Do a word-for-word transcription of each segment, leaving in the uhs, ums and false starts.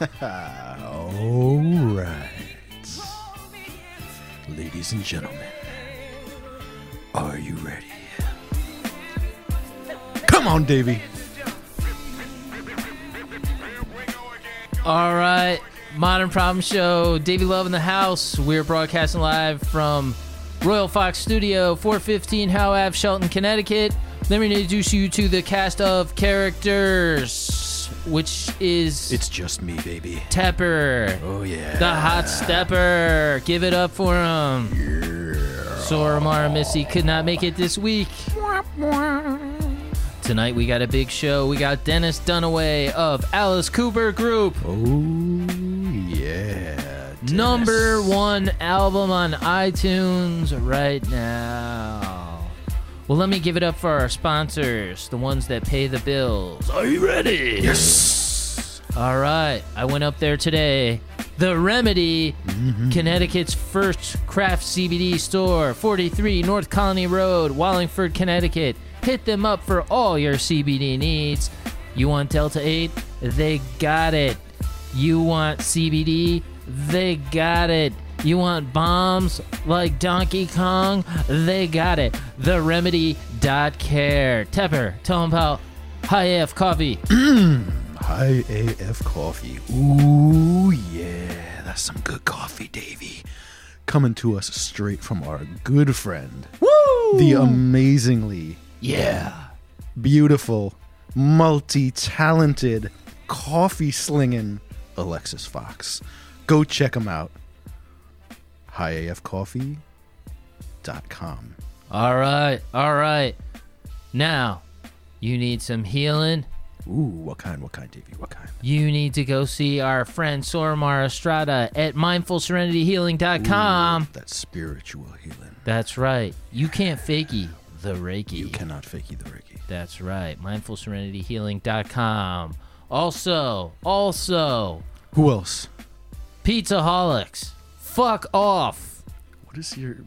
All right. Ladies and gentlemen, are you ready? Come on, Davey. All right. Modern Problem Show. Davey Love in the house. We're broadcasting live from Royal Fox Studio, four fifteen Howe Avenue, Shelton, Connecticut. Let me introduce you to the cast of characters, which is... It's just me, baby. Tepper. Oh, yeah. The Hot Stepper. Give it up for him. Yeah. Soramar Missy could not make it this week. Tonight, we got a big show. We got Dennis Dunaway of Alice Cooper Group. Oh, Dennis. Number one album on iTunes right now. Well, let me give it up for our sponsors, the ones that pay the bills. Are you ready? Yes. All right. I went up there today. The Remedy, mm-hmm. Connecticut's first craft C B D store, forty-three North Colony Road, Wallingford, Connecticut. Hit them up for all your C B D needs. You want Delta eight? They got it. You want C B D? They got it. You want bombs like Donkey Kong? They got it. The Remedy dot care. Tepper, tell them about H I A F Coffee. H I A F Coffee. Ooh, yeah. That's some good coffee, Davey. Coming to us straight from our good friend. Woo! The amazingly, yeah, beautiful, multi-talented, coffee-slinging Alexis Fox. Go check them out. Hi A F coffee dot com. All right. All right. Now, you need some healing. Ooh, what kind? What kind, Davey? What kind? You need to go see our friend Soramar Estrada at Mindful Serenity Healing dot com. Ooh, that's spiritual healing. That's right. You can't fakie the Reiki. You cannot fakie the Reiki. That's right. Mindful Serenity Healing dot com. Also, also. Who else? Pizzaholics, fuck off. What is your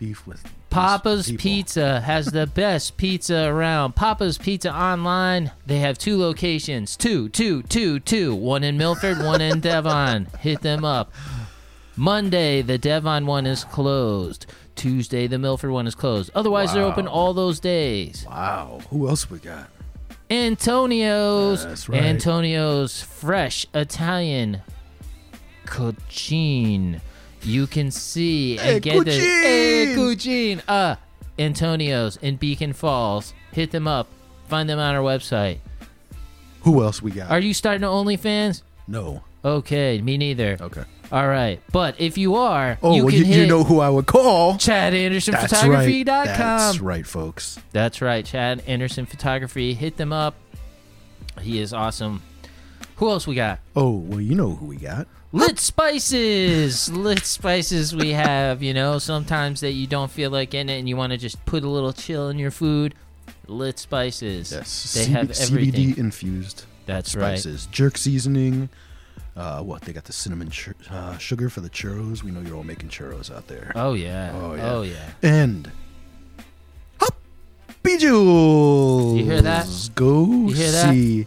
beef with Papa's Pizza? Has the best pizza around. Papa's Pizza online. They have two locations. Two, two, two, two. One in Milford, one in Devon. Hit them up. Monday, the Devon one is closed. Tuesday, the Milford one is closed. Otherwise, wow, they're open all those days. Wow. Who else we got? Antonio's. That's right. Antonio's fresh Italian cuisine. You can see and hey, get cuisine. This hey, cuisine. Uh, Antonio's in Beacon Falls. Hit them up. Find them on our website. Who else we got? Are you starting to OnlyFans? No. Okay, me neither. Okay. All right, but if you are, oh, you well, can you, hit you know who I would call? Chad Anderson Photography dot com. That's right. That's right, folks. That's right, Chad Anderson Photography. Hit them up. He is awesome. Who else we got? Oh, well, you know who we got. Lit Spices. Lit Spices we have, you know, sometimes that you don't feel like in it and you want to just put a little chill in your food. Lit Spices. Yes. They C- have everything. C B D infused. That's right. Spices. Jerk seasoning. Uh, what? They got the cinnamon ch- uh, sugar for the churros. We know you're all making churros out there. Oh, yeah. Oh, yeah. Oh, yeah. And Hoppy Jewels. You hear that? Go you hear that? see...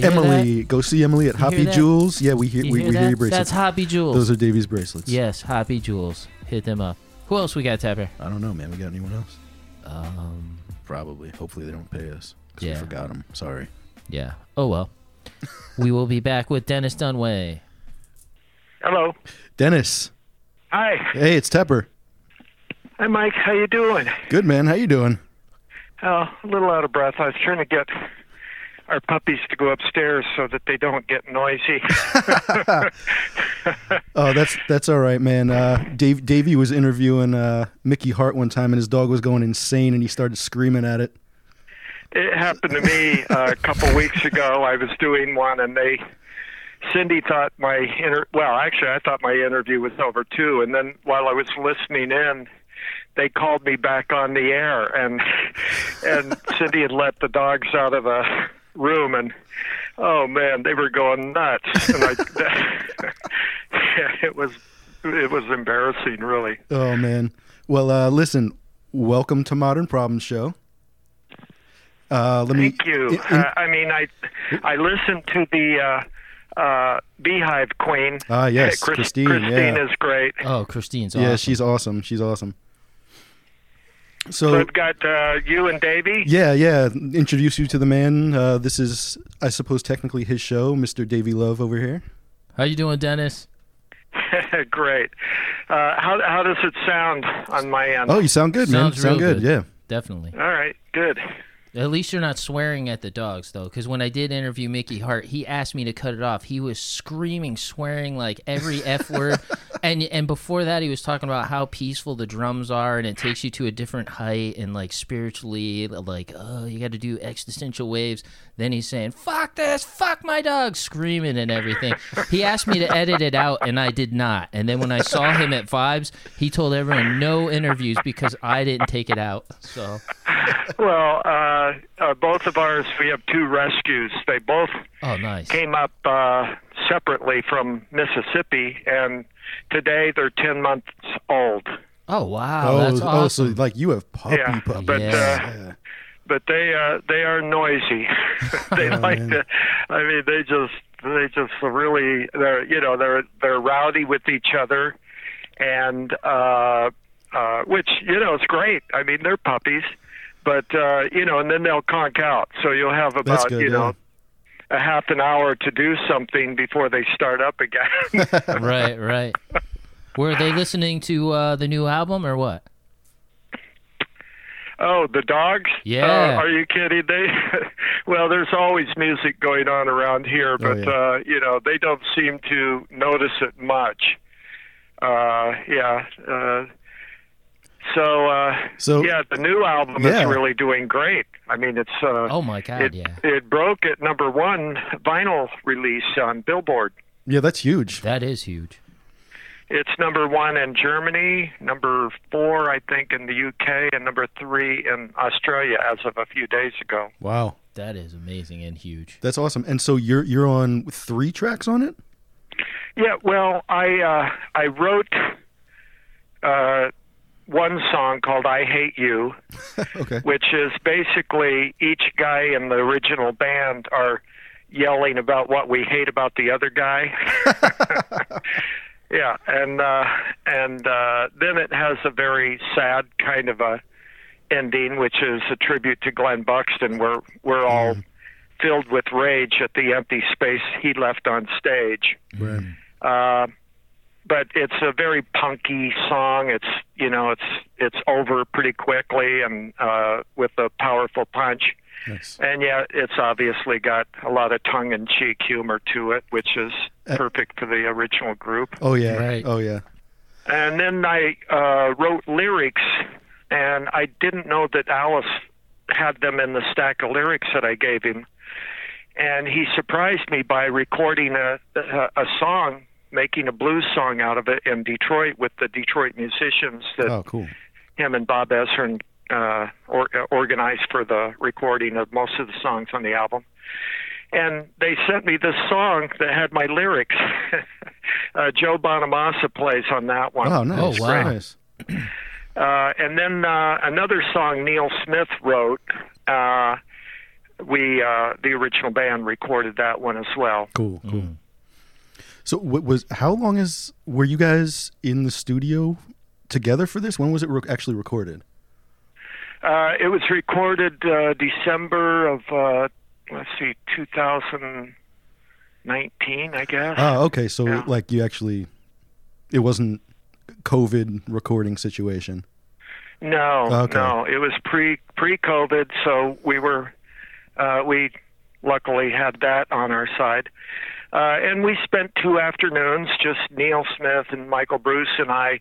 Emily, go see Emily at Hoppy Jewels. Yeah, we hear you we, hear, we hear your bracelets. That's Hoppy Jewels. Those are Davey's bracelets. Yes, Hoppy Jewels. Hit them up. Who else we got, Tapper? I don't know, man. We got anyone else? Um, Probably. Hopefully they don't pay us because yeah. we forgot them. Sorry. Yeah. Oh, well. We will be back with Dennis Dunaway. Hello. Dennis. Hi. Hey, it's Tapper. Hi, Mike. How you doing? Good, man. How you doing? Oh, a little out of breath. I was trying to get... our puppies to go upstairs so that they don't get noisy. Oh, that's that's all right, man. Uh, Dave, Davey was interviewing uh, Mickey Hart one time, and his dog was going insane, and he started screaming at it. It happened to me uh, a couple weeks ago. I was doing one, and they, Cindy thought my inter- well, actually, I thought my interview was over too. And then while I was listening in, they called me back on the air, and and Cindy had let the dogs out of a room, and oh man, they were going nuts, and I, yeah, it was it was embarrassing, really. Oh man, well, uh, listen, welcome to Modern Problem Show. Uh, let me. Thank you. In, in... I, I mean, I I listened to the uh, uh, Beehive Queen. Ah, yes, Chris- Christine. Christine yeah. is great. Oh, Christine's awesome. Yeah, she's awesome. She's awesome. So, so I've got uh, you and Davey. Yeah, yeah. Introduce you to the man. Uh, this is, I suppose, technically his show, Mister Davey Love over here. How you doing, Dennis? Great. Uh, how how does it sound on my end? Oh, you sound good, man. Sounds real good. Yeah, definitely. All right, good. At least you're not swearing at the dogs, though, because when I did interview Mickey Hart, he asked me to cut it off. He was screaming, swearing like every F word. And and before that, he was talking about how peaceful the drums are, and it takes you to a different height, and like spiritually, like, oh, you got to do existential waves. Then he's saying, fuck this, fuck my dog, screaming and everything. He asked me to edit it out, and I did not. And then when I saw him at Vibes, he told everyone no interviews because I didn't take it out. So, well, uh, Uh, uh, both of ours, we have two rescues. They both oh, nice. came up uh, separately from Mississippi, and today they're ten months old. Oh, wow. Oh, that's awesome. Oh, so like you have puppy yeah, puppies. But, yeah. Uh, but they uh, they are noisy. They oh, like man. to, I mean, they just, they just really, they're, you know, they're, they're rowdy with each other, and uh, uh, which, you know, it's great. I mean, they're puppies. But, uh, you know, and then they'll conk out. So you'll have about, good, you yeah. know, a half an hour to do something before they start up again. Right, right. Were they listening to uh, the new album or what? Oh, the dogs? Yeah. Uh, are you kidding? They, well, there's always music going on around here, but, oh, yeah. uh, you know, they don't seem to notice it much. Uh, yeah, uh So, uh, so, yeah, the new album yeah. is really doing great. I mean, it's... Uh, oh, my God, it, yeah. It broke at number one vinyl release on Billboard. Yeah, that's huge. That is huge. It's number one in Germany, number four, I think, in the U K, and number three in Australia as of a few days ago. Wow. That is amazing and huge. That's awesome. And so you're you're on three tracks on it? Yeah, well, I, uh, I wrote... Uh, one song called I Hate You, okay. which is basically each guy in the original band are yelling about what we hate about the other guy. yeah, and uh, and uh, then it has a very sad kind of a ending, which is a tribute to Glenn Buxton, where we're all mm. filled with rage at the empty space he left on stage. Right. Uh, But it's a very punky song. It's you know it's it's over pretty quickly and uh, with a powerful punch. Nice. And yeah, it's obviously got a lot of tongue-in-cheek humor to it, which is perfect for the original group. Oh yeah, right. oh yeah. And then I uh, wrote lyrics, and I didn't know that Alice had them in the stack of lyrics that I gave him. And he surprised me by recording a a, a song. Making a blues song out of it in Detroit with the Detroit musicians that oh, cool. him and Bob Ezrin uh, or, organized for the recording of most of the songs on the album. And they sent me this song that had my lyrics. uh, Joe Bonamassa plays on that one. Oh, nice. Oh, wow. Nice. Uh, and then uh, another song Neil Smith wrote. Uh, we, uh, the original band, recorded that one as well. Cool, cool. Mm. So what was how long is were you guys in the studio together for this? When was it re- actually recorded? Uh, it was recorded uh, December of uh, let's see, two thousand nineteen, I guess. Oh, okay. So yeah. like you actually, it wasn't COVID recording situation. No, okay. no, it was pre pre COVID. So we were uh, we luckily had that on our side. Uh, and we spent two afternoons, just Neil Smith and Michael Bruce and I,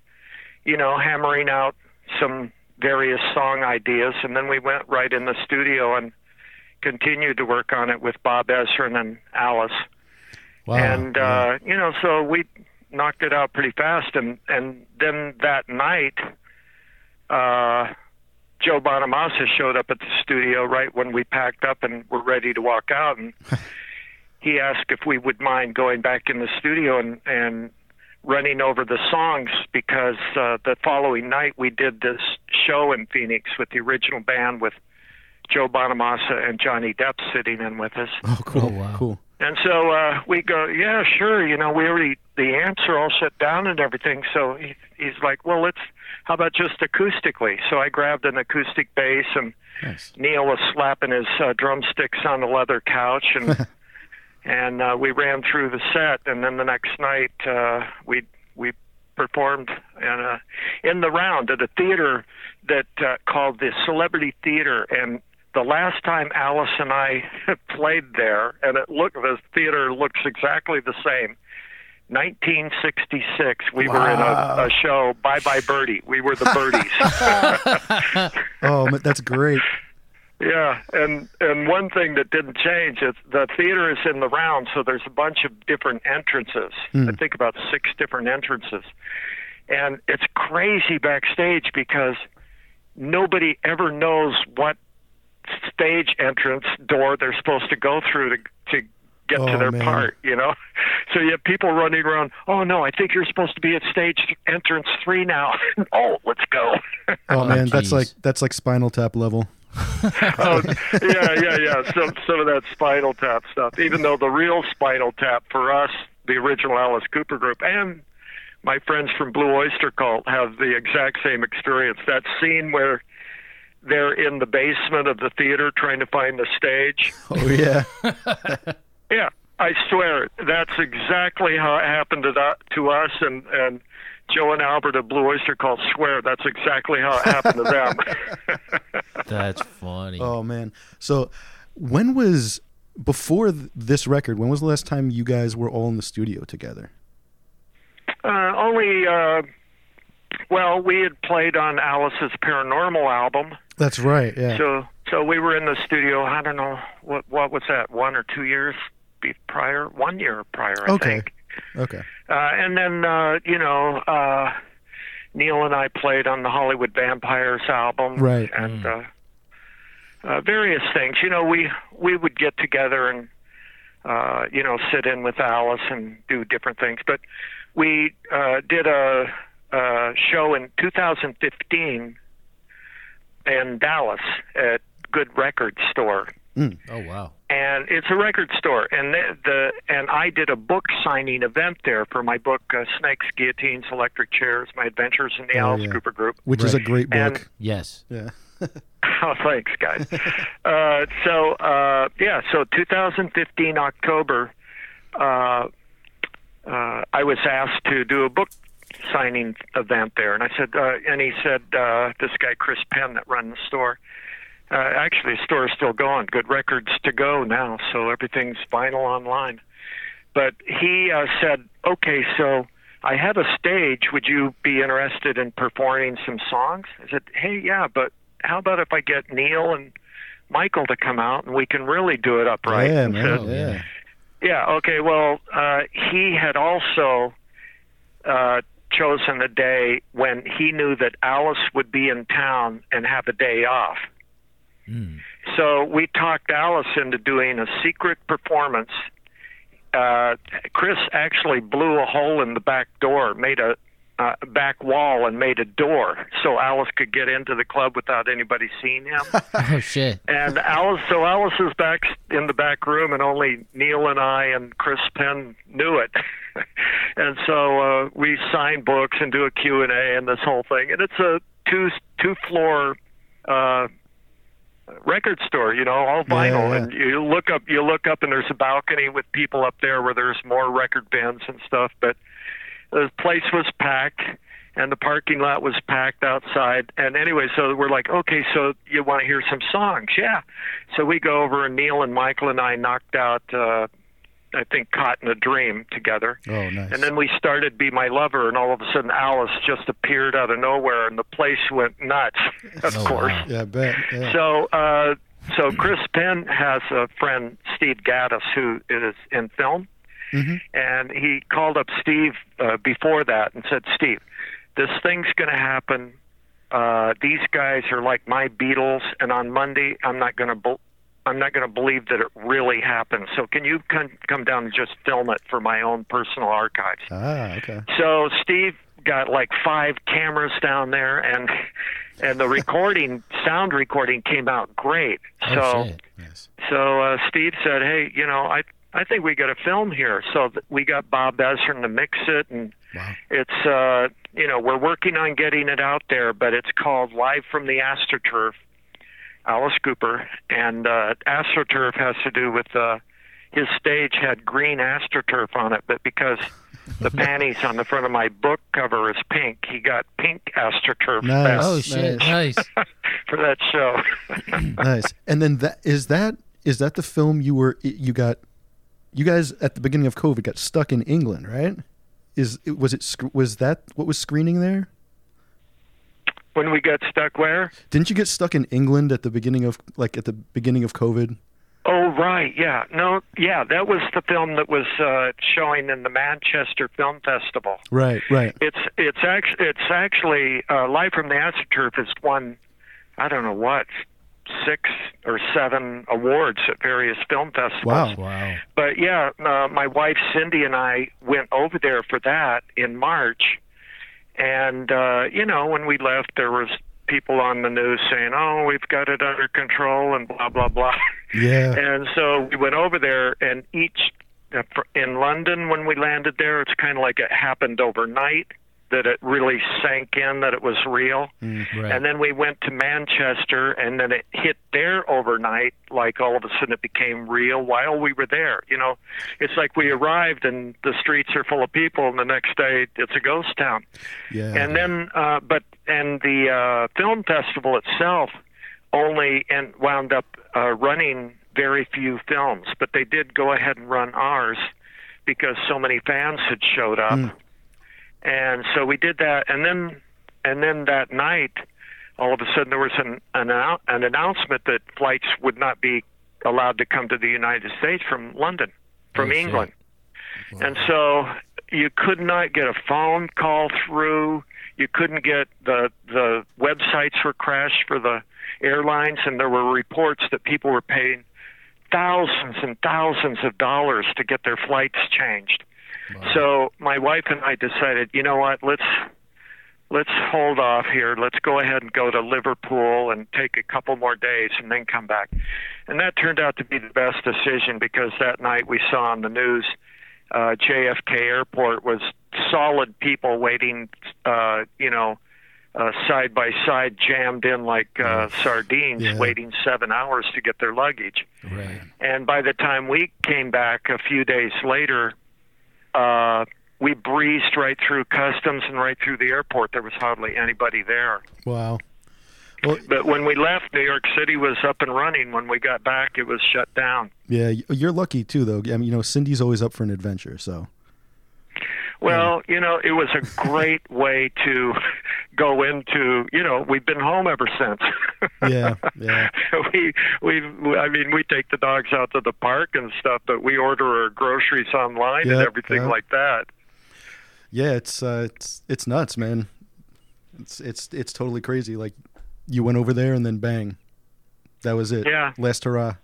you know, hammering out some various song ideas. And then we went right in the studio and continued to work on it with Bob Ezrin and Alice. Wow. And, uh, wow. you know, so we knocked it out pretty fast. And, and then that night, uh, Joe Bonamassa showed up at the studio right when we packed up and were ready to walk out. And... he asked if we would mind going back in the studio and, and running over the songs because uh, the following night we did this show in Phoenix with the original band with Joe Bonamassa and Johnny Depp sitting in with us. Oh, cool. Oh, wow. Cool. And so uh, we go, yeah, sure, you know, we already, the amps are all shut down and everything. So he, he's like, well, let's, how about just acoustically? So I grabbed an acoustic bass, and nice. Neil was slapping his uh, drumsticks on the leather couch, and and uh, we ran through the set. And then the next night uh, we we performed in, a, in the round at a theater that uh, called the Celebrity Theater. And the last time Alice and I played there, and it looked, the theater looks exactly the same, nineteen sixty-six, we wow. were in a, a show, Bye Bye Birdie. We were the birdies. Oh, that's great. Yeah, and and one thing that didn't change is the theater is in the round, so there's a bunch of different entrances. Mm. I think about six different entrances. And it's crazy backstage because nobody ever knows what stage entrance door they're supposed to go through to to get oh, to their man. part, you know? So you have people running around, oh, no, I think you're supposed to be at stage entrance three now. Oh, let's go. Oh, man, Jeez. that's like that's like Spinal Tap level. oh, yeah, yeah, yeah, some, some of that Spinal Tap stuff, even though the real Spinal Tap for us, the original Alice Cooper Group, and my friends from Blue Oyster Cult have the exact same experience. That scene where they're in the basement of the theater trying to find the stage. Oh, yeah. Yeah, I swear, that's exactly how it happened to, that, to us, and, and Joe and Albert of Blue Oyster Cult swear that's exactly how it happened to them. That's funny. Oh, man. So when was, before this record, when was the last time you guys were all in the studio together? Uh, only... Uh, Well, we had played on Alice's Paranormal album. That's right, yeah. So so we were in the studio, I don't know, what what was that, one or two years prior? One year prior, I okay. think. Okay. Uh, and then, uh, you know, uh, Neil and I played on the Hollywood Vampires album. Right. And mm. uh, uh, various things. You know, we, we would get together and, uh, you know, sit in with Alice and do different things. But we uh, did a... Uh, show in two thousand fifteen in Dallas at Good Record Store. Mm. Oh wow! And it's a record store, and the, the and I did a book signing event there for my book uh, Snakes, Guillotines, Electric Chairs: My Adventures in the oh, Alice yeah. Cooper Group, which right. is a great book. And, yes. Yeah. Oh, thanks, guys. uh, so uh, yeah, so two thousand fifteen October, uh, uh, I was asked to do a book signing event there, and I said, uh, and he said, uh, this guy Chris Penn that run the store. Uh, actually, the store is still going. Good Records to Go now, so everything's vinyl online. But he uh, said, okay, so I have a stage. Would you be interested in performing some songs? I said, hey, yeah, but how about if I get Neil and Michael to come out and we can really do it upright? Yeah, man, said, yeah. Yeah. Okay. Well, uh, he had also. Uh, chosen a day when he knew that Alice would be in town and have a day off. Mm. So we talked Alice into doing a secret performance. Uh, Chris actually blew a hole in the back door, made a uh, back wall, and made a door so Alice could get into the club without anybody seeing him. Oh, shit. And Alice, so Alice is back in the back room, and only Neil and I and Chris Penn knew it. And so uh, we sign books and do a Q and A and this whole thing. And it's a two, two-floor uh, record store, you know, all vinyl. Yeah, yeah. And you look up, you look up, and there's a balcony with people up there where there's more record bins and stuff. But the place was packed, and the parking lot was packed outside. And anyway, so we're like, okay, so you want to hear some songs? Yeah. So we go over, and Neil and Michael and I knocked out... Uh, I think Caught in a Dream together. Oh, nice. And then we started Be My Lover, and all of a sudden Alice just appeared out of nowhere, and the place went nuts, of oh, course. Wow. Yeah, I bet. Yeah. So, uh, so Chris Penn has a friend, Steve Gaddis, who is in film, mm-hmm. and he called up Steve uh, before that and said, Steve, this thing's going to happen. Uh, these guys are like my Beatles, and on Monday I'm not going to... Bl- I'm not going to believe that it really happened. So can you con- come down and just film it for my own personal archives? Ah, okay. So Steve got like five cameras down there, and and the recording, sound recording came out great. Oh, so shit. Yes. So uh, Steve said, hey, you know, I I think we got a film here. So we got Bob Ezrin to mix it, and wow. it's uh, you know, we're working on getting it out there. But it's called Live from the AstroTurf, Alice Cooper, and uh, AstroTurf has to do with uh, his stage had green AstroTurf on it, but because the panties on the front of my book cover is pink, he got pink AstroTurf. Nice. Oh shit! Nice for that show. Nice. And then that is that is that the film you were you got. You guys at the beginning of COVID got stuck in England, right? Is was it was that what was screening there? When we got stuck where? Didn't you get stuck in England at the beginning of like at the beginning of COVID? Oh right, yeah. No, yeah, that was the film that was uh, showing in the Manchester Film Festival. Right, right. It's it's actually it's actually uh, Live from the AstroTurf has won I don't know what six or seven awards at various film festivals. Wow, wow. But yeah, uh, my wife Cindy and I went over there for that in March. And, uh, you know, when we left, there was people on the news saying, oh, we've got it under control and blah, blah, blah. Yeah. And so we went over there, and each, uh, in London when we landed there, it's kind of like it happened overnight, that it really sank in, that it was real. Mm, right. And then we went to Manchester, and then it hit there overnight, like all of a sudden it became real while we were there. You know, it's like we arrived and the streets are full of people, and the next day it's a ghost town. Yeah. And then, uh, but, and the uh, film festival itself only and wound up uh, running very few films, but they did go ahead and run ours because so many fans had showed up. Mm. And so we did that, and then and then that night, all of a sudden there was an an, an announcement that flights would not be allowed to come to the United States from London, from oh, England. Wow. And so you could not get a phone call through. You couldn't get the the websites were crashed for the airlines, and there were reports that people were paying thousands and thousands of dollars to get their flights changed. Wow. So my wife and I decided, you know what, let's let's hold off here. Let's go ahead and go to Liverpool and take a couple more days and then come back. And that turned out to be the best decision, because that night we saw on the news uh, J F K Airport was solid people waiting, uh, you know, uh, side by side, jammed in like uh, sardines, yeah. waiting seven hours to get their luggage. Right. And by the time we came back a few days later, Uh, we breezed right through customs and right through the airport. There was hardly anybody there. Wow. Well, but when we left, New York City was up and running. When we got back, it was shut down. Yeah, you're lucky, too, though. I mean, you know, Cindy's always up for an adventure, so. Well, yeah. you know, it was a great way to go into, you know, we've been home ever since. yeah, yeah. We, we, I mean, we take the dogs out to the park and stuff, but we order our groceries online yeah, and everything yeah. like that. Yeah, it's uh, it's it's nuts, man. It's it's it's totally crazy. Like, you went over there and then bang, that was it. Yeah. Last hurrah.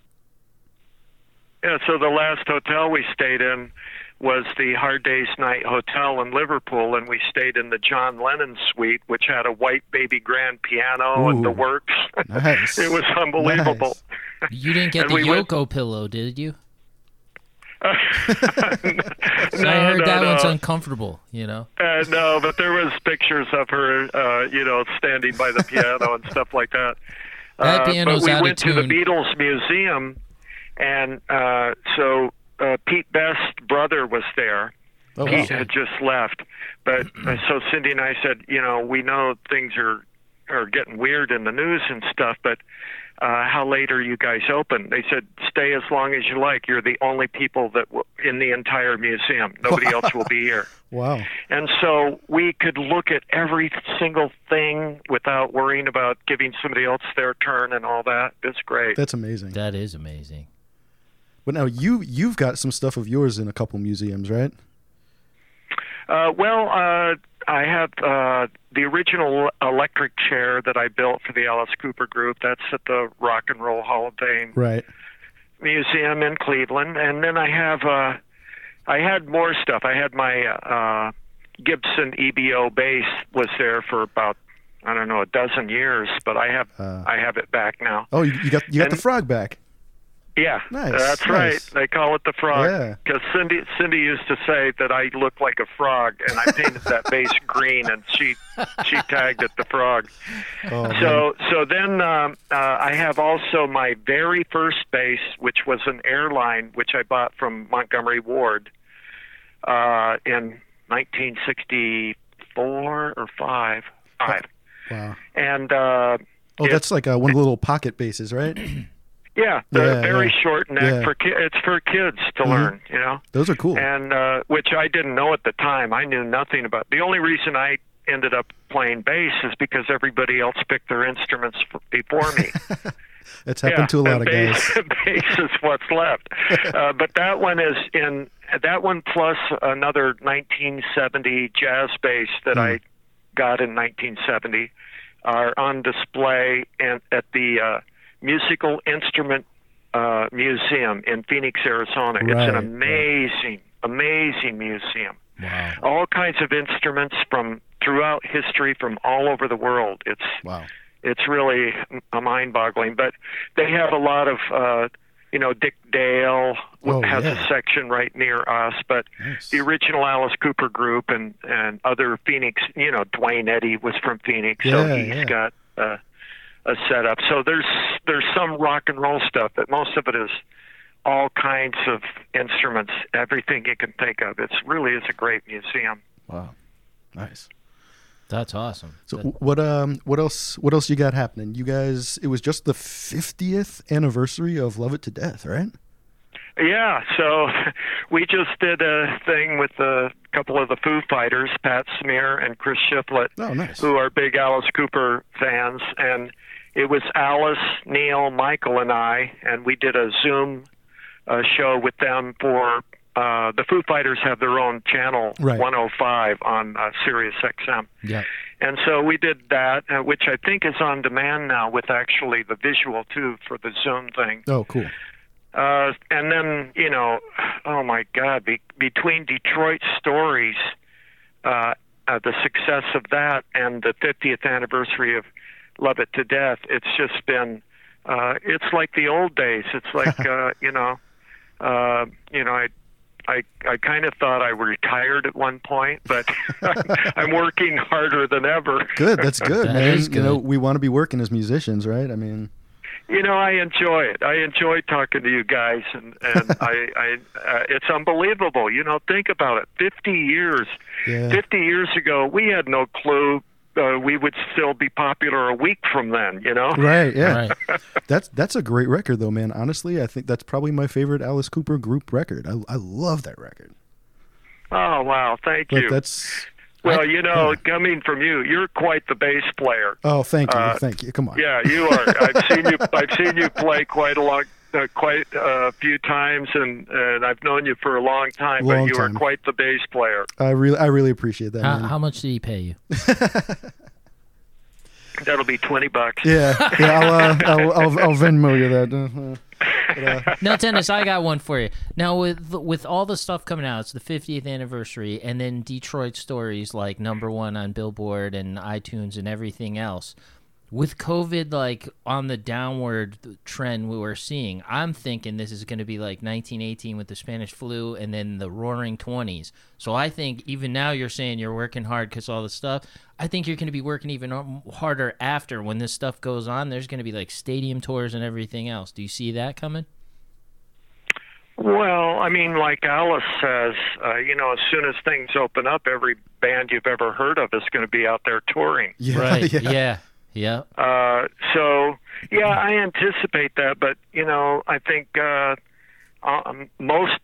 Yeah. So the last hotel we stayed in was the Hard Day's Night Hotel in Liverpool, and we stayed in the John Lennon suite, which had a white baby grand piano Ooh, and the works. Nice. It was unbelievable. Nice. You didn't get and the we Yoko went... pillow, did you? Uh, no, so I heard no, that no. one's uncomfortable, you know? Uh, no, but there was pictures of her, uh, you know, standing by the piano and stuff like that. That uh, piano's but we out went of tune. to the Beatles Museum, and uh, so... Uh, Pete Best's brother was there. Oh, Pete wow. had just left. But uh, so Cindy and I said, you know, we know things are, are getting weird in the news and stuff, but uh, how late are you guys open? They said, stay as long as you like. You're the only people that w- in the entire museum. Nobody else will be here. Wow. And so we could look at every single thing without worrying about giving somebody else their turn and all that. It's great. That's amazing. That is amazing. But now you you've got some stuff of yours in a couple museums, right? Uh, well, uh, I have uh, the original electric chair that I built for the Alice Cooper Group. That's at the Rock and Roll Hall of Fame right. Museum in Cleveland, and then I have uh, I had more stuff. I had my uh, Gibson E B O bass was there for about I don't know a dozen years, but I have uh, I have it back now. Oh, you got you got and, the frog back. Yeah, nice, that's nice. Right. They call it the frog because yeah. Cindy Cindy used to say that I looked like a frog, and I painted that base green, and she she tagged it the frog. Oh, so man. so then um, uh, I have also my very first base, which was an airline, which I bought from Montgomery Ward uh, in nineteen sixty-four or five. Five. Oh, wow. And uh, oh, it, that's like uh, one of the little pocket bases, right? Yeah, they're yeah, very yeah. short neck. Yeah. For ki- it's for kids to mm-hmm. learn, you know. Those are cool. And uh, which I didn't know at the time. I knew nothing about. The only reason I ended up playing bass is because everybody else picked their instruments f- before me. That's happened yeah, to a lot of bass, guys. Bass is what's left. uh, but that one is in that one plus another nineteen seventy jazz bass that mm. I got in nineteen seventy are on display and at the. Uh, Musical Instrument uh, Museum in Phoenix, Arizona. Right, it's an amazing, right. amazing museum. Wow. All kinds of instruments from throughout history from all over the world. It's wow. it's really mind-boggling. But they have a lot of, uh, you know, Dick Dale Whoa, has yeah. a section right near us. But nice. The original Alice Cooper Group and, and other Phoenix, you know, Dwayne Eddy was from Phoenix. Yeah, so he's yeah. got... Uh, a setup. So there's there's some rock and roll stuff, but most of it is all kinds of instruments, everything you can think of. It really is a great museum. Wow, nice. That's awesome. So that... what um what else what else you got happening? You guys, it was just the fiftieth anniversary of Love It to Death, right? Yeah. So we just did a thing with a couple of the Foo Fighters, Pat Smear and Chris Shiflett, oh, nice. Who are big Alice Cooper fans, and. It was Alice, Neil, Michael, and I, and we did a Zoom uh, show with them for uh, the Foo Fighters have their own channel, right. one oh five on uh, Sirius X M. Yeah. And so we did that, uh, which I think is on demand now with actually the visual, too, for the Zoom thing. Oh, cool. Uh, and then, you know, oh, my God, be- between Detroit Stories, uh, uh, the success of that and the fiftieth anniversary of Love It to Death. It's just been, uh, it's like the old days. It's like, uh, you know, uh, you know, I, I, I kind of thought I retired at one point, but I'm working harder than ever. Good. That's good, that man. Good. You know, we want to be working as musicians, right? I mean, you know, I enjoy it. I enjoy talking to you guys, and and I, I uh, it's unbelievable. You know, think about it. Fifty years, yeah. fifty years ago, we had no clue. Uh, we would still be popular a week from then, you know? Right, yeah. Right. That's that's a great record, though, man. Honestly, I think that's probably my favorite Alice Cooper Group record. I, I love that record. Oh, wow. Thank like, you. That's, well, I, you know, yeah. coming from you, you're quite the bass player. Oh, thank you. Uh, thank you. Come on. Yeah, you are. I've seen you I've seen you play quite a lot, uh, quite a few times, and, and I've known you for a long time, long but you time. Are quite the bass player. I really I really appreciate that. How, man. How much did he pay you? That'll be twenty bucks. Yeah, yeah. I'll, uh, I'll, I'll, I'll Venmo you that. But, uh. No, Dennis, I got one for you. Now, with with all the stuff coming out, it's the fiftieth anniversary, and then Detroit Stories, like, number one on Billboard and iTunes and everything else. With COVID, like, on the downward trend we were seeing, I'm thinking this is going to be like nineteen eighteen with the Spanish flu and then the roaring twenties. So I think even now you're saying you're working hard because all the stuff. I think you're going to be working even harder after when this stuff goes on. There's going to be like stadium tours and everything else. Do you see that coming? Well, I mean, like Alice says, uh, you know, as soon as things open up, every band you've ever heard of is going to be out there touring. Yeah, right, yeah. yeah. Yeah. Uh, so, yeah, I anticipate that, but, you know, I think uh, um, most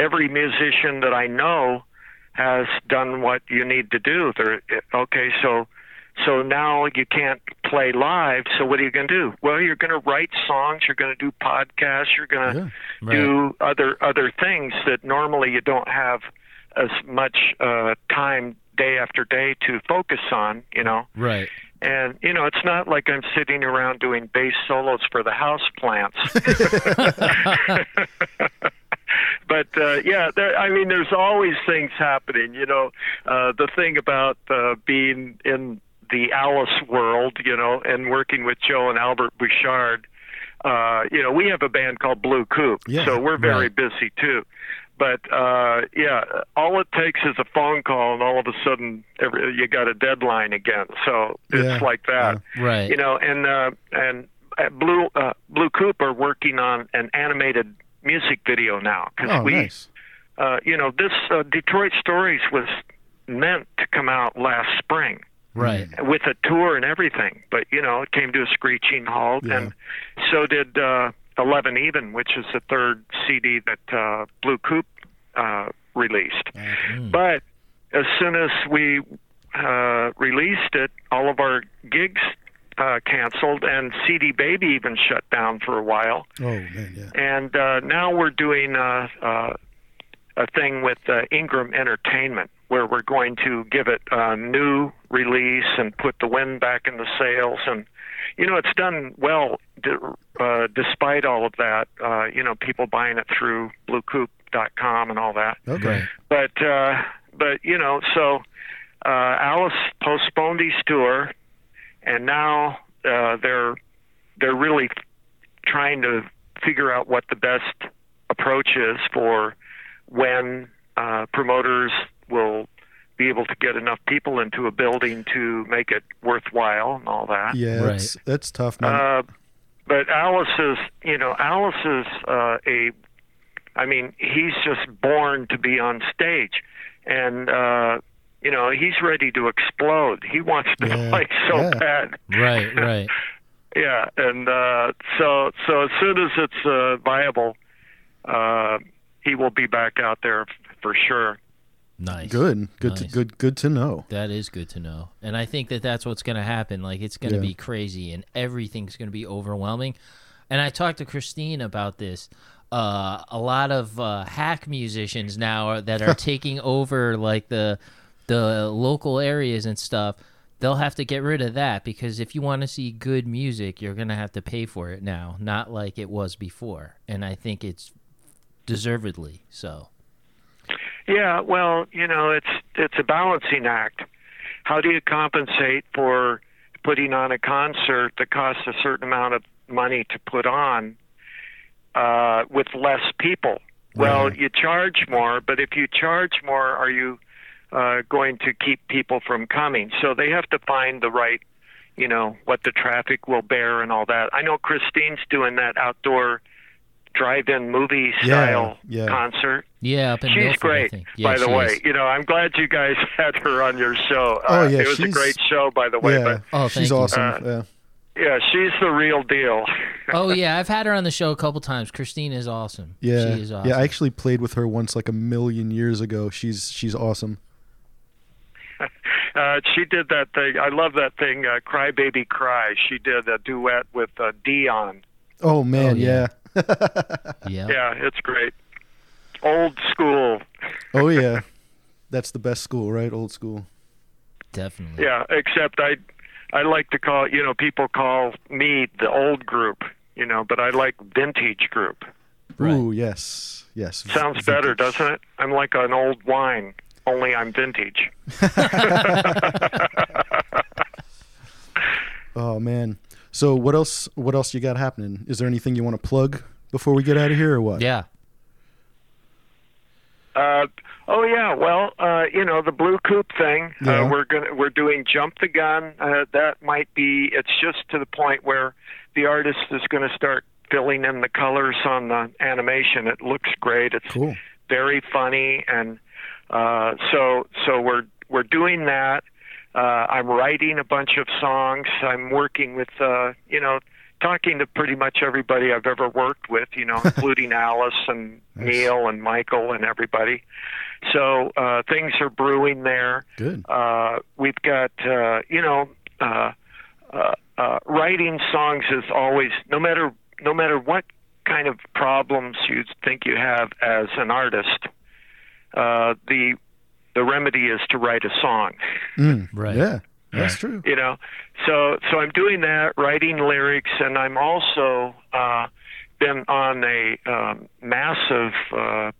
every musician that I know has done what you need to do. They're, okay, so so now you can't play live, so what are you going to do? Well, you're going to write songs, you're going to do podcasts, you're going to yeah, right. do other other things that normally you don't have as much uh, time day after day to focus on, you know. Right. And, you know, it's not like I'm sitting around doing bass solos for the house plants. But, uh, yeah, there, I mean, there's always things happening. You know, uh, the thing about uh, being in the Alice world, you know, and working with Joe and Albert Bouchard, uh, you know, we have a band called Blue Coupe, yeah, so we're very right. busy too. But, uh, yeah, all it takes is a phone call, and all of a sudden every, you got a deadline again. So it's yeah, like that. Yeah, right. You know, and uh, and at Blue, uh, Blue Coupe are working on an animated music video now. Cause oh, we, nice. Uh, you know, this uh, Detroit Stories was meant to come out last spring. Right. With a tour and everything. But, you know, it came to a screeching halt, yeah. and so did... Uh, Eleven Even, which is the third C D that uh, Blue Coupe uh, released. Mm-hmm. But as soon as we uh, released it, all of our gigs uh, canceled, and C D Baby even shut down for a while. Oh, man, yeah. And uh, now we're doing uh, uh, a thing with uh, Ingram Entertainment, where we're going to give it a new release and put the wind back in the sails. And, you know, it's done well uh, despite all of that, uh, you know, people buying it through blue coupe dot com and all that. Okay. But, uh, but you know, so uh, Alice postponed his tour, and now uh, they're they're really trying to figure out what the best approach is for when uh, promoters will be able to get enough people into a building to make it worthwhile and all that. Yeah, right. It's, that's tough, man. Uh, but Alice is, you know, Alice is uh, a, I mean, he's just born to be on stage. And, uh, you know, he's ready to explode. He wants to yeah. play so yeah. bad. Right, right. yeah, and uh, so so as soon as it's uh, viable, uh, he will be back out there f- for sure. Nice. Good. Good. Nice. To, good. Good to know. That is good to know, and I think that that's what's going to happen. Like it's going to yeah. be crazy, and everything's going to be overwhelming. And I talked to Christine about this. Uh, a lot of uh, hack musicians now are, that are taking over like the the local areas and stuff. They'll have to get rid of that because if you want to see good music, you're going to have to pay for it now, not like it was before. And I think it's deservedly so. Yeah, well, you know, it's it's a balancing act. How do you compensate for putting on a concert that costs a certain amount of money to put on uh, with less people? Well, right. you charge more, but if you charge more, are you uh, going to keep people from coming? So they have to find the right, you know, what the traffic will bear and all that. I know Christine's doing that outdoor drive-in movie style yeah, yeah. concert. Yeah, up in she's Milford, great. Yeah, by the way, is. You know, I'm glad you guys had her on your show. Uh, oh yeah, it was a great show, by the way. Yeah. But, oh, thank she's you. Awesome. Uh, yeah. yeah, she's the real deal. Oh yeah, I've had her on the show a couple times. Christine is awesome. Yeah, she is awesome. Yeah, I actually played with her once, like a million years ago. She's she's awesome. Uh, she did that thing. I love that thing. Uh, Cry Baby Cry. She did a duet with uh, Dion. Oh man, oh, yeah. yeah. yeah. yeah, it's great. Old school. oh yeah, that's the best school, right? Old school. Definitely. Yeah, except I, I like to call you know people call me the old group, you know, but I like vintage group. Right. Ooh, yes, yes. Sounds vintage. Better, doesn't it? I'm like an old wine, only I'm vintage. oh man. So what else? What else you got happening? Is there anything you want to plug before we get out of here, or what? Yeah. Uh, oh yeah. Well, uh, you know the Blue Coupe thing. Yeah. Uh, we're gonna we're doing Jump the Gun. Uh, that might be. It's just to the point where the artist is going to start filling in the colors on the animation. It looks great. It's cool. Very funny, and uh, so so we're we're doing that. Uh, I'm writing a bunch of songs. I'm working with, uh, you know, talking to pretty much everybody I've ever worked with, you know, including Alice and nice. Neil and Michael and everybody. So uh, things are brewing there. Good. Uh, we've got, uh, you know, uh, uh, uh, writing songs is always, no matter no matter what kind of problems you think you have as an artist, uh, the The remedy is to write a song. Mm, right. Yeah, that's true. You know, so so I'm doing that, writing lyrics, and I'm also uh, been on a um, massive uh,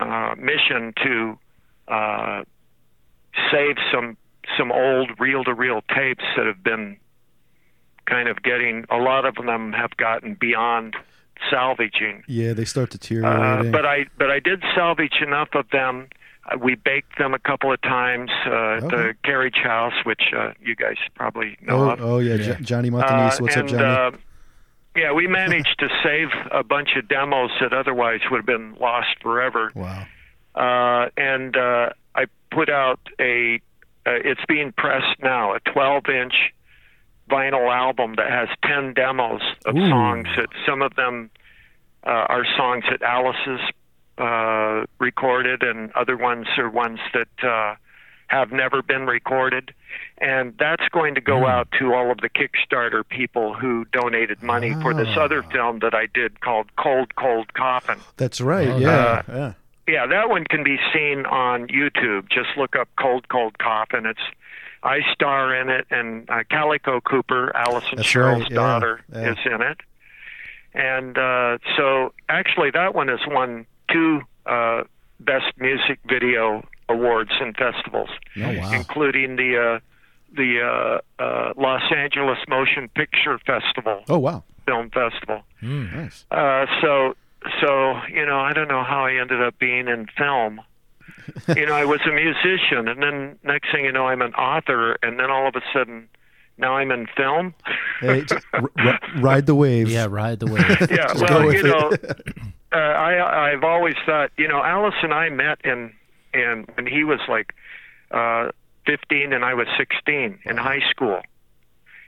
uh, mission to uh, save some some old reel-to-reel tapes that have been kind of getting, a lot of them have gotten beyond salvaging. Yeah, they start deteriorating. Uh, but I but I did salvage enough of them. We baked them a couple of times uh, okay. at the Carriage House, which uh, you guys probably know oh, of. Oh, yeah, yeah. Jo- Johnny Montanese. Uh, What's and, up, Johnny? Uh, yeah, we managed to save a bunch of demos that otherwise would have been lost forever. Wow. Uh, and uh, I put out a, uh, it's being pressed now, a twelve-inch vinyl album that has ten demos of Ooh. songs. That some of them uh, are songs that Alice has uh, recorded, and other ones are ones that uh, have never been recorded. And that's going to go mm. out to all of the Kickstarter people who donated money ah. for this other film that I did called Cold, Cold Coffin. That's right, oh, yeah, uh, yeah. Yeah, that one can be seen on YouTube. Just look up Cold, Cold Coffin. It's, I star in it, and uh, Calico Cooper, Alice and That's Cheryl's right. yeah. daughter, yeah. is in it. And uh, so, actually, that one has won two uh, Best Music Video Awards and festivals, oh, wow. including the uh, the uh, uh, Los Angeles Motion Picture Festival. Oh, wow. Film Festival. Mm, nice. Uh, so... So, you know, I don't know how I ended up being in film. You know, I was a musician, and then next thing you know, I'm an author, and then all of a sudden, now I'm in film. Hey, r- r- ride the wave. Yeah, ride the wave. Yeah, just well, you it. know, uh, I, I've always thought, you know, Alice and I met in, in when he was like uh, fifteen and I was sixteen in high school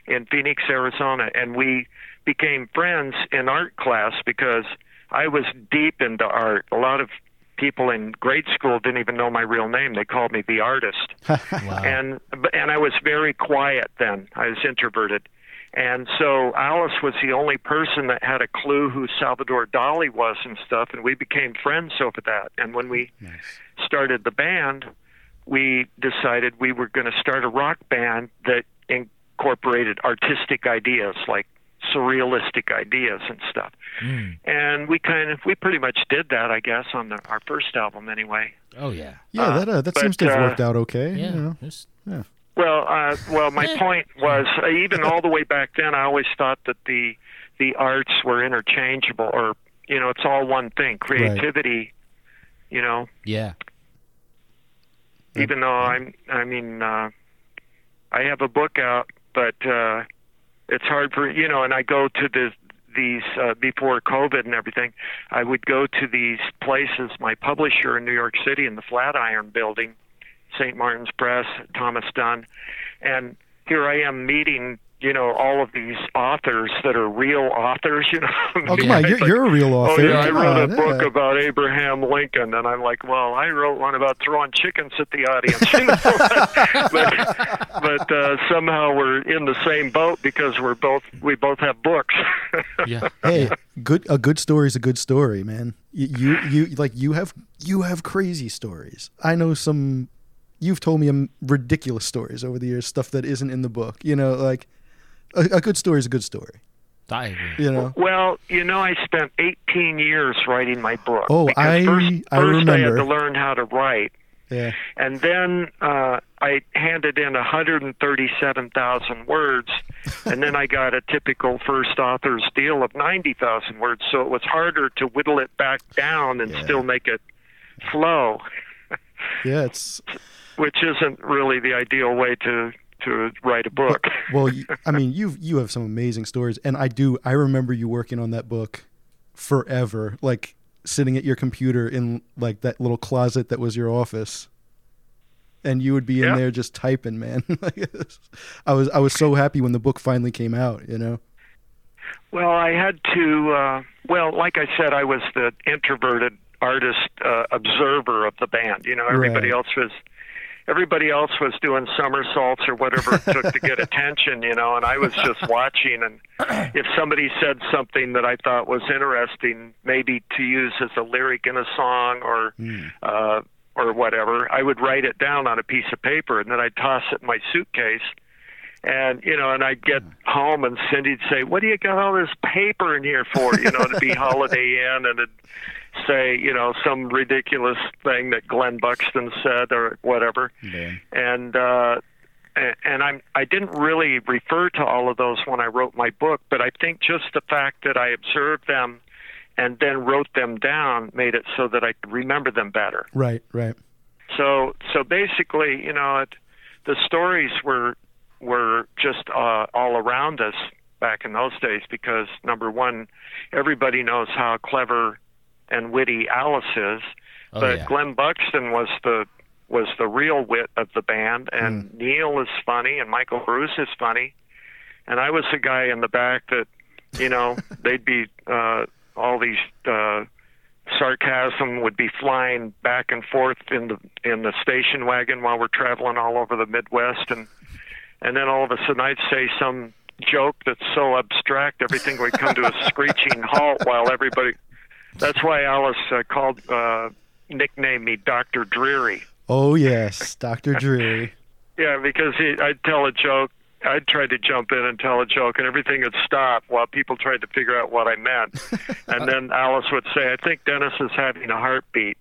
in Phoenix, Arizona, and we became friends in art class because I was deep into art. A lot of people in grade school didn't even know my real name. They called me the artist. Wow. And and I was very quiet then. I was introverted. And so Alice was the only person that had a clue who Salvador Dali was and stuff, and we became friends over that. And when we nice. started the band, we decided we were going to start a rock band that incorporated artistic ideas like surrealistic ideas and stuff. Mm. And we kind of, we pretty much did that, I guess, on the, our first album anyway. Oh, yeah. Yeah, uh, that uh, that but, seems to have worked uh, out okay. Yeah. You know. Just, yeah. Well, uh, well, my point was, uh, even all the way back then, I always thought that the the arts were interchangeable, or, you know, it's all one thing. Creativity, right. you know. Yeah. Even yeah. though I'm, I mean, uh, I have a book out, but uh, it's hard for, you know, and I go to the, these, uh, before COVID and everything, I would go to these places, my publisher in New York City in the Flatiron Building, Saint Martin's Press, Thomas Dunn, and here I am meeting, you know, all of these authors that are real authors, you know. Oh, come on, you're, like, you're a real author. Oh, yeah, I wrote on, a book yeah. about Abraham Lincoln, and I'm like, well, I wrote one about throwing chickens at the audience. but but uh, somehow we're in the same boat because we're both we both have books. yeah. Hey, good a good story is a good story, man. You, you you like you have you have crazy stories. I know some. You've told me ridiculous stories over the years, stuff that isn't in the book. You know, like. A, a good story is a good story. I agree. You know? Well, you know, I spent eighteen years writing my book. Oh, I, first, I first remember. First, I had to learn how to write. Yeah. And then uh, I handed in one hundred thirty-seven thousand words, and then I got a typical first author's deal of ninety thousand words, so it was harder to whittle it back down and yeah. still make it flow. yeah, it's... Which isn't really the ideal way to... to write a book. But, well, I mean, you you have some amazing stories, and I do. I remember you working on that book forever, like sitting at your computer in like that little closet that was your office, and you would be yep. in there just typing, man. I was I was so happy when the book finally came out, you know. Well, I had to. Uh, well, like I said, I was the introverted artist uh, observer of the band. You know, everybody right. else was. Everybody else was doing somersaults or whatever it took to get attention, you know, and I was just watching. And if somebody said something that I thought was interesting, maybe to use as a lyric in a song or mm. uh, or whatever, I would write it down on a piece of paper, and then I'd toss it in my suitcase. And, you know, and I'd get home and Cindy'd say, what do you got all this paper in here for? You know, it'd be Holiday Inn, and it'd say, you know, some ridiculous thing that Glenn Buxton said or whatever. Yeah. And uh, and I'm, I didn't really refer to all of those when I wrote my book, but I think just the fact that I observed them and then wrote them down made it so that I could remember them better. Right, right. So so basically, you know, it, the stories were were just uh, all around us back in those days because, number one, everybody knows how clever and witty Alice is, oh, but yeah. Glenn Buxton was the was the real wit of the band, and mm. Neil is funny, and Michael Bruce is funny, and I was the guy in the back that, you know, they'd be uh, all these uh, sarcasm would be flying back and forth in the in the station wagon while we're traveling all over the Midwest, and and then all of a sudden I'd say some joke that's so abstract everything would come to a screeching halt while everybody. That's why Alice uh, called uh, nicknamed me Doctor Dreary. Oh yes, Doctor Dreary. Yeah, because he, I'd tell a joke, I'd try to jump in and tell a joke, and everything would stop while people tried to figure out what I meant. And then Alice would say, "I think Dennis is having a heartbeat."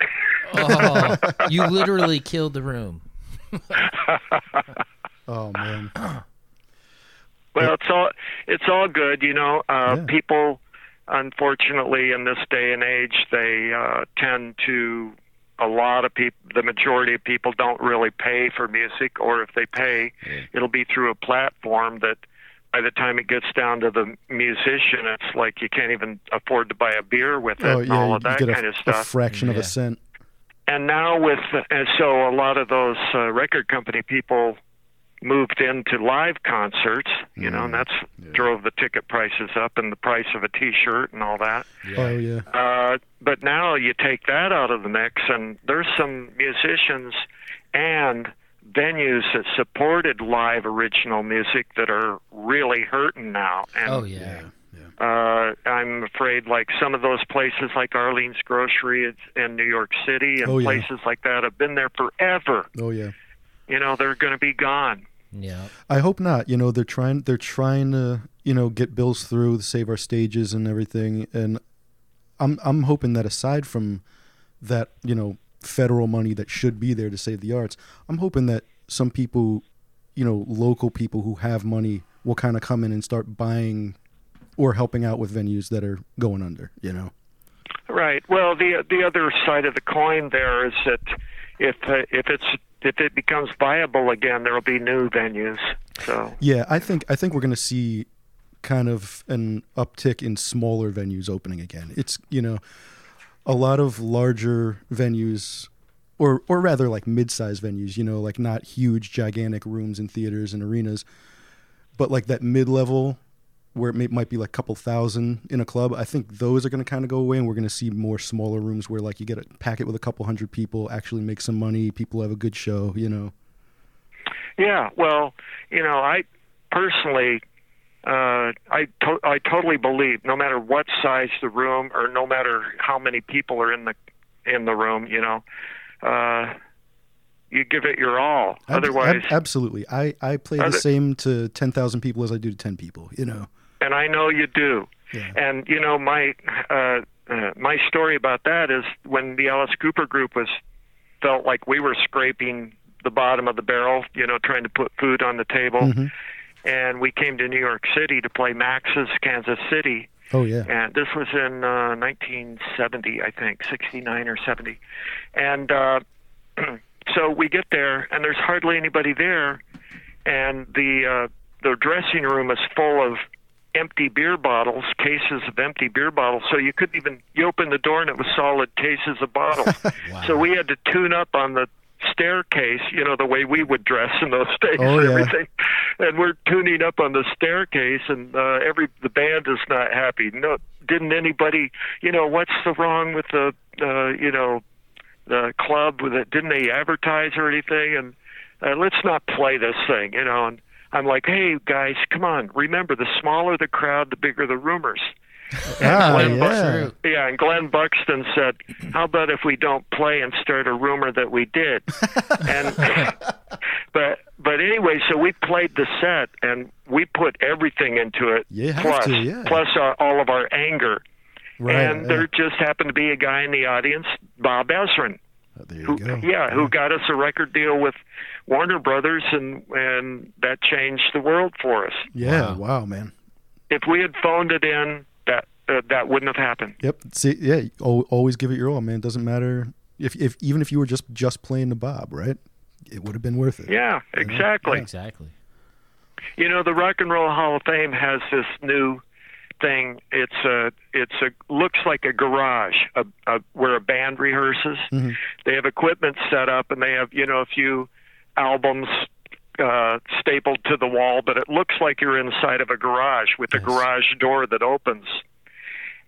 Oh, you literally killed the room. Oh man. Well, it's all it's all good, you know. Uh, yeah. People, unfortunately, in this day and age, they uh, tend to. A lot of people, the majority of people don't really pay for music, or if they pay, yeah. it'll be through a platform that by the time it gets down to the musician, it's like you can't even afford to buy a beer with it oh, and yeah, all of that kind a, of stuff. A fraction yeah. of a cent. And now with, and so a lot of those uh, record company people moved into live concerts, you mm. know, and that's yeah. drove the ticket prices up and the price of a T-shirt and all that. Yeah. Oh, yeah. Uh, but now you take that out of the mix, and there's some musicians and venues that supported live original music that are really hurting now. And, oh, yeah. yeah. Uh, I'm afraid, like, some of those places like Arlene's Grocery in New York City and oh, yeah. places like that have been there forever. Oh, yeah. You know, they're going to be gone. Yeah. I hope not. You know, they're trying they're trying to, you know, get bills through, save our stages and everything. And I'm I'm hoping that aside from that, you know, federal money that should be there to save the arts, I'm hoping that some people, you know, local people who have money will kind of come in and start buying or helping out with venues that are going under, you know. Right. Well, the the other side of the coin there is that if uh, if it's if it becomes viable again, there'll be new venues. So yeah, I think I think we're going to see kind of an uptick in smaller venues opening again. It's, you know, a lot of larger venues, or or rather like mid-sized venues, you know, like not huge, gigantic rooms and theaters and arenas, but like that mid-level where it may, might be like a couple thousand in a club. I think those are going to kind of go away, and we're going to see more smaller rooms where like you get a packet with a couple hundred people, actually make some money, people have a good show, you know. Yeah, well, you know, I personally, uh, I, to- I totally believe no matter what size the room or no matter how many people are in the in the room, you know, uh, you give it your all. Ab- Otherwise, ab- absolutely. I, I play other- the same to ten thousand people as I do to ten people, you know. And I know you do. Yeah. And, you know, my uh, uh, my story about that is when the Alice Cooper Group was felt like we were scraping the bottom of the barrel, you know, trying to put food on the table. Mm-hmm. And we came to New York City to play Max's Kansas City. Oh, yeah. And this was in uh, nineteen seventy, I think, sixty-nine or seventy. And uh, so we get there, and there's hardly anybody there. And the uh, the dressing room is full of empty beer bottles, cases of empty beer bottles. So you couldn't even, you opened the door and it was solid cases of bottles. Wow. So we had to tune up on the staircase, you know, the way we would dress in those days oh, and yeah. everything. And we're tuning up on the staircase, and uh, every the band is not happy. No, didn't anybody, you know, what's the wrong with the, uh, you know, the club with it? Didn't they advertise or anything? And uh, let's not play this thing, you know, and I'm like, hey, guys, come on. Remember, the smaller the crowd, the bigger the rumors. And ah, Glenn yeah. Buxton, yeah, and Glenn Buxton said, how about if we don't play and start a rumor that we did? and But but anyway, so we played the set, and we put everything into it, you have plus, to, yeah. plus our, all of our anger. Right, and yeah. there just happened to be a guy in the audience, Bob Ezrin. There you who, go. Yeah, who got us a record deal with Warner Brothers, and and that changed the world for us. Yeah, wow, wow man. If we had phoned it in, that uh, that wouldn't have happened. Yep. See, yeah, always give it your all, man. It doesn't matter if if even if you were just just playing the Bob, right? It would have been worth it. Yeah, exactly. Yeah, exactly. You know, the Rock and Roll Hall of Fame has this new thing. It's a, it's a looks like a garage a, a, where a band rehearses. Mm-hmm. They have equipment set up, and they have, you know, a few albums uh, stapled to the wall, but it looks like you're inside of a garage with yes. a garage door that opens.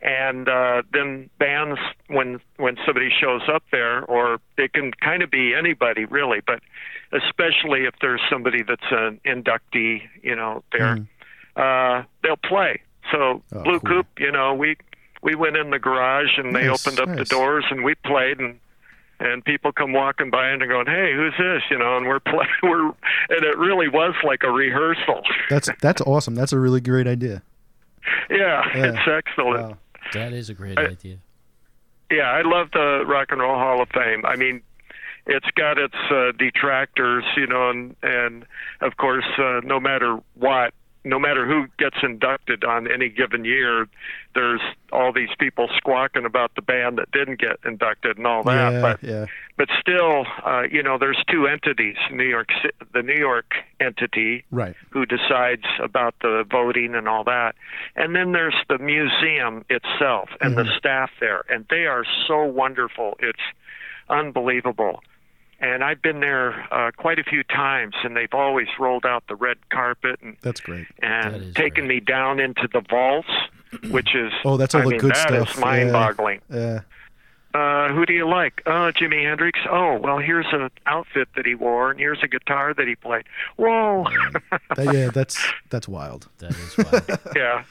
And uh, then bands, when when somebody shows up there, or it can kind of be anybody really, but especially if there's somebody that's an inductee, you know, there, mm. uh, they'll play. So oh, Blue Coupe, cool. you know, we we went in the garage and nice, they opened up nice. the doors and we played, and and people come walking by and they're going, "Hey, who's this?" You know, and we're play, we're and it really was like a rehearsal. That's that's awesome. That's a really great idea. Yeah, yeah. It's excellent. Wow. That is a great I, idea. Yeah, I love the Rock and Roll Hall of Fame. I mean, it's got its uh, detractors, you know, and, and of course, uh, no matter what, no matter who gets inducted on any given year, there's all these people squawking about the band that didn't get inducted and all that. Yeah, but yeah. but still, uh, you know, there's two entities: New York, the New York entity, right, who decides about the voting and all that, and then there's the museum itself and mm-hmm. the staff there, and they are so wonderful. It's unbelievable. And I've been there uh, quite a few times, and they've always rolled out the red carpet and that's great. And that taken great. me down into the vaults, which is oh, that's all I the mean, good that stuff. Is mind-boggling. Yeah. Uh, who do you like? Oh, Jimi Hendrix. Oh, well, here's an outfit that he wore, and here's a guitar that he played. Whoa! that, yeah, that's that's wild. That is wild. yeah,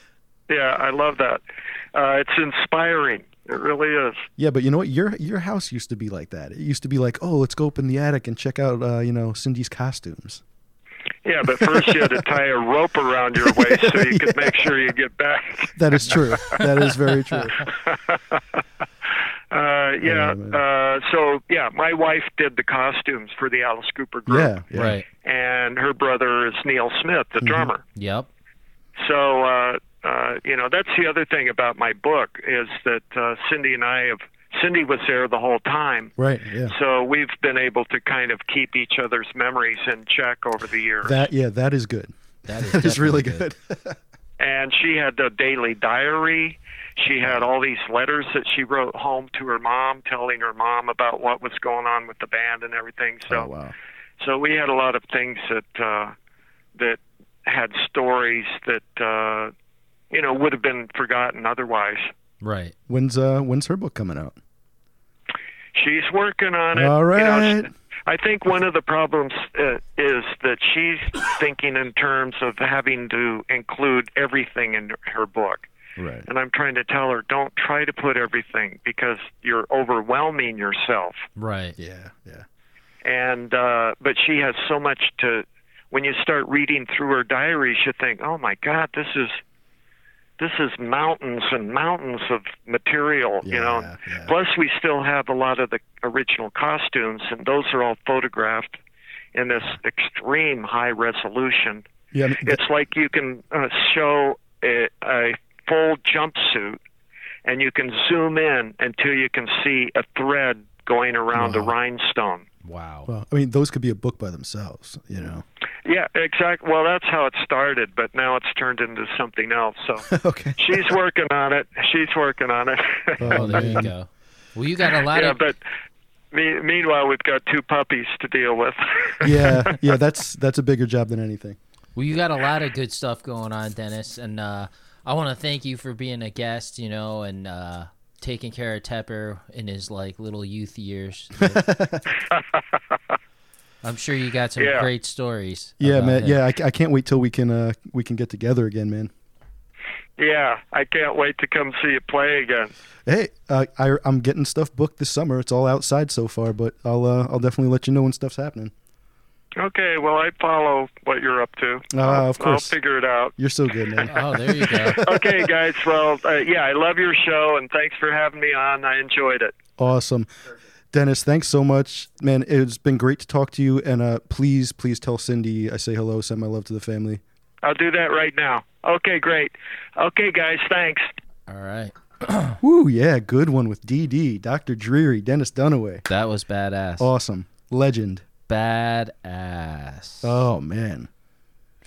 yeah, I love that. Uh, it's inspiring. It really is. Yeah, but you know what? Your your house used to be like that. It used to be like, oh, let's go up in the attic and check out, uh, you know, Cindy's costumes. Yeah, but first you had to tie a rope around your waist yeah, so you yeah. could make sure you get back. That is true. That is very true. Uh, yeah, uh, so, yeah, my wife did the costumes for the Alice Cooper Group. Yeah, yeah. Right. And her brother is Neil Smith, the mm-hmm. drummer. Yep. So, uh Uh, you know, that's the other thing about my book is that uh, Cindy and I have, Cindy was there the whole time. Right, yeah. So we've been able to kind of keep each other's memories in check over the years. That, yeah, that is good. That is, that is really good. good. And she had a daily diary. She had all these letters that she wrote home to her mom, telling her mom about what was going on with the band and everything. So, oh, wow. So we had a lot of things that, uh, that had stories that, uh, you know, would have been forgotten otherwise. Right. When's uh when's her book coming out? She's working on it. All right. You know, I think one of the problems uh, is that she's thinking in terms of having to include everything in her book. Right. And I'm trying to tell her, don't try to put everything because you're overwhelming yourself. Right. Yeah. Yeah. And uh, but she has so much to. When you start reading through her diary, you think, oh my God, this is. This is mountains and mountains of material, yeah, you know. Yeah. Plus, we still have a lot of the original costumes, and those are all photographed in this extreme high resolution. Yeah, I mean, it's that, like you can uh, show a, a full jumpsuit, and you can zoom in until you can see a thread going around wow. the rhinestone. Wow. Well, I mean, those could be a book by themselves, you know. Yeah, exactly. Well, that's how it started, but now it's turned into something else. So okay. She's working on it. She's working on it. Oh, there you go. Well, you got a lot yeah, of... But me- meanwhile, we've got two puppies to deal with. yeah, yeah, that's that's a bigger job than anything. Well, you got a lot of good stuff going on, Dennis, and uh, I want to thank you for being a guest, you know, and... Uh, taking care of Tepper in his like little youth years. I'm sure you got some yeah. great stories. Yeah, man. Him. Yeah, I, I can't wait till we can uh, we can get together again, man. Yeah, I can't wait to come see you play again. Hey, uh, I, I'm getting stuff booked this summer. It's all outside so far, but I'll uh, I'll definitely let you know when stuff's happening. Okay, well, I follow what you're up to. Uh, of course. I'll figure it out. You're so good, man. Oh, there you go. Okay, guys, well, uh, yeah, I love your show, and thanks for having me on. I enjoyed it. Awesome. Dennis, thanks so much, man. It's been great to talk to you, and uh, please, please tell Cindy I say hello, send my love to the family. I'll do that right now. Okay, great. Okay, guys, thanks. All right. Woo, yeah, good one with D D, Doctor Dreary, Dennis Dunaway. That was badass. Awesome. Legend. Badass. Oh, man.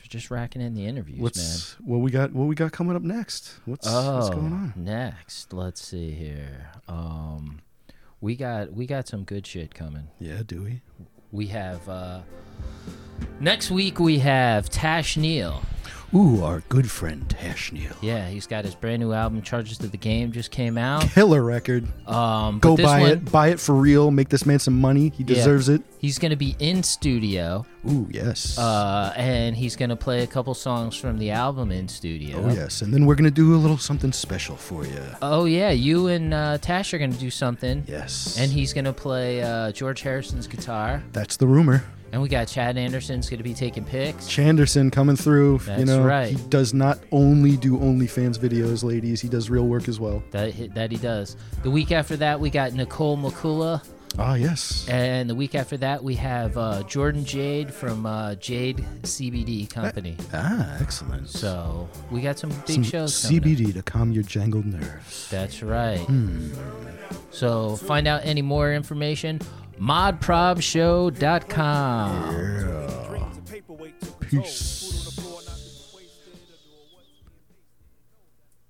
Just racking in the interviews, what's, man. What we got? What we got coming up next? What's, oh, what's going on next? Let's see here. Um, we got we got some good shit coming. Yeah, do we? We have uh, next week. We have Tash Neal. Ooh, our good friend Tash Neal. Yeah, he's got his brand new album, Charges to the Game, just came out. Killer record. Um, Go buy one, it. Buy it for real. Make this man some money. He deserves yeah. it. He's going to be in studio. Ooh, yes. Uh, and he's going to play a couple songs from the album in studio. Oh, yes. And then we're going to do a little something special for you. Oh, yeah. You and uh, Tash are going to do something. Yes. And he's going to play uh, George Harrison's guitar. That's the rumor. And we got Chad Anderson's going to be taking pics. Chanderson coming through. That's you know, right. He does not only do OnlyFans videos, ladies. He does real work as well. That, that he does. The week after that, we got Nicole Makula. Ah, yes. And the week after that, we have uh, Jordan Jade from uh, Jade C B D Company. Ah, excellent. So we got some big some shows C B D up. To calm your jangled nerves. That's right. Hmm. So find out any more information. mod prob show dot com. Yeah. Peace.